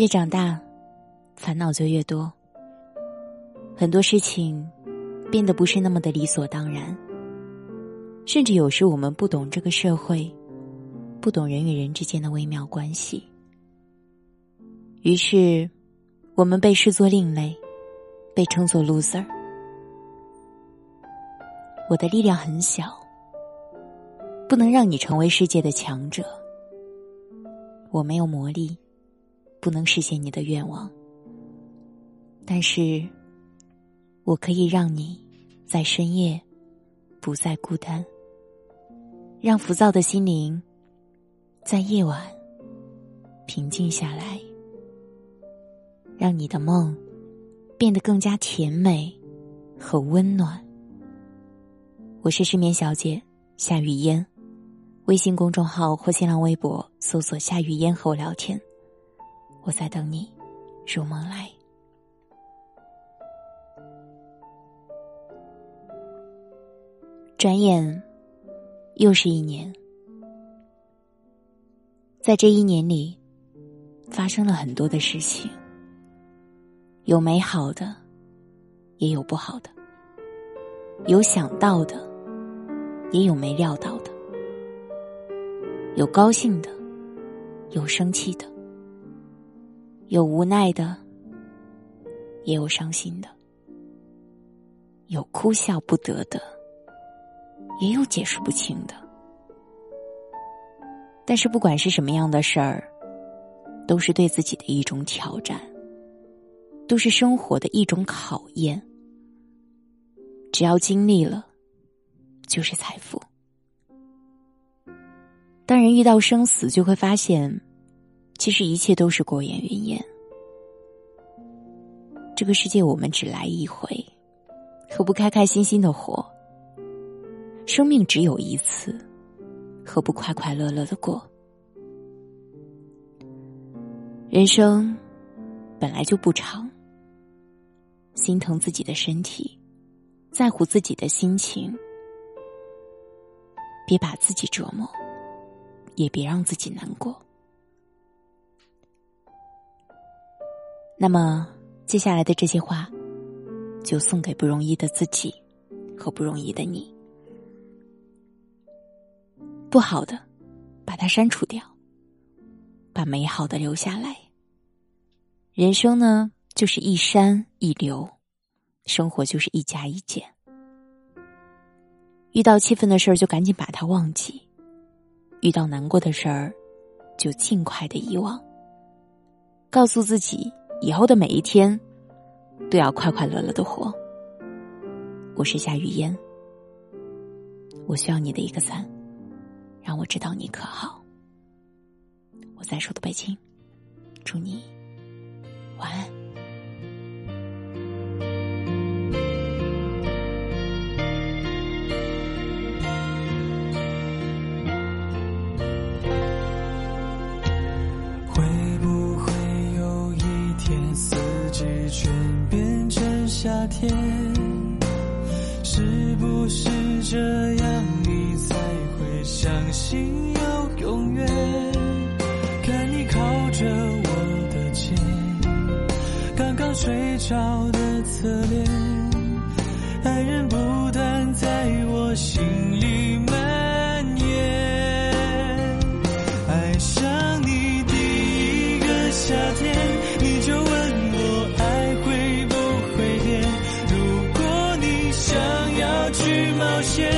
越长大，烦恼就越多，很多事情变得不是那么的理所当然，甚至有时我们不懂这个社会，不懂人与人之间的微妙关系，于是我们被视作另类，被称作 loser。 我的力量很小，不能让你成为世界的强者，我没有魔力，不能实现你的愿望，但是我可以让你在深夜不再孤单，让浮躁的心灵在夜晚平静下来，让你的梦变得更加甜美和温暖。我是失眠小姐夏雨嫣，微信公众号或新浪微博搜索夏雨嫣和我聊天，我在等你入梦来。转眼又是一年，在这一年里发生了很多的事情，有美好的，也有不好的，有想到的，也有没料到的，有高兴的，有生气的，有无奈的，也有伤心的，有哭笑不得的，也有解释不清的。但是不管是什么样的事儿，都是对自己的一种挑战，都是生活的一种考验。只要经历了，就是财富。当人遇到生死，就会发现，其实一切都是过眼云烟。这个世界我们只来一回，何不开开心心的活？生命只有一次，何不快快乐乐的过？人生本来就不长，心疼自己的身体，在乎自己的心情，别把自己折磨，也别让自己难过。那么接下来的这些话就送给不容易的自己和不容易的你。不好的，把它删除掉，把美好的留下来。人生呢，就是一删一留，生活就是一加一减。遇到气愤的事儿，就赶紧把它忘记；遇到难过的事儿，就尽快的遗忘。告诉自己，以后的每一天，都要快快乐乐的活。我是夏雨嫣，我需要你的一个赞。让我知道你可好。我在首都北京，祝你晚安。会不会有一天，四季全变成夏天？是不是这样你才会相信有永远？看你靠着我的肩，刚刚睡着的侧脸，爱人不断在我心里蔓延。爱上你第一个夏天，你就问我爱会不会变？如果你想要去冒险，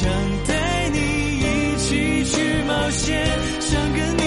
想带你一起去冒险，想跟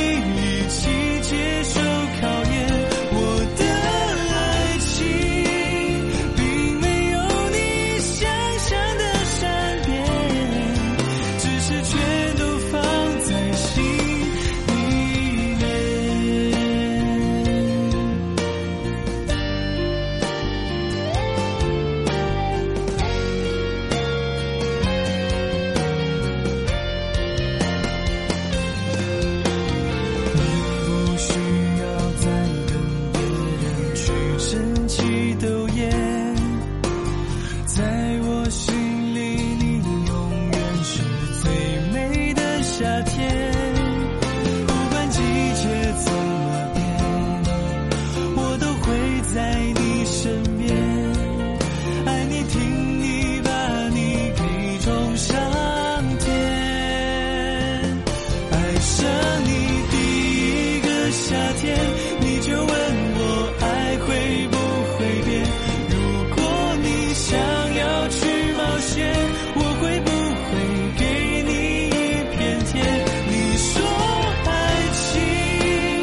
下你第一个夏天，你就问我爱会不会变。如果你想要去冒险，我会不会给你一片天。你说爱情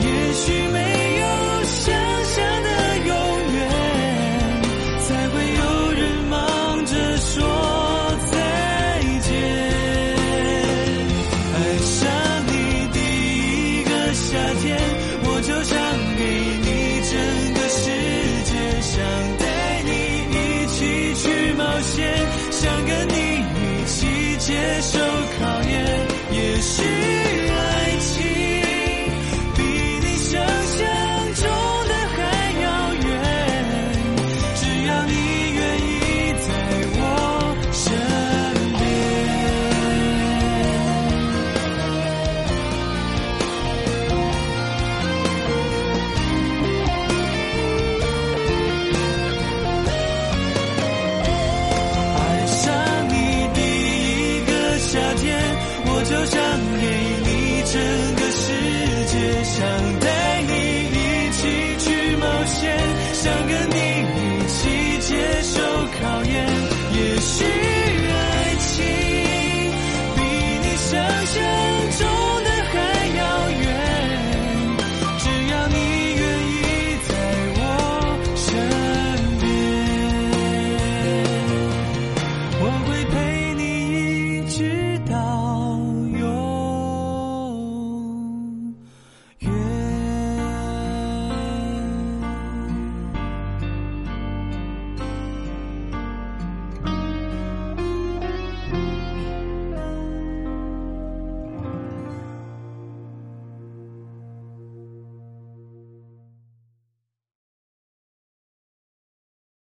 也许没有想象的永远，才会有人忙着说再见。爱上你第一个夏天。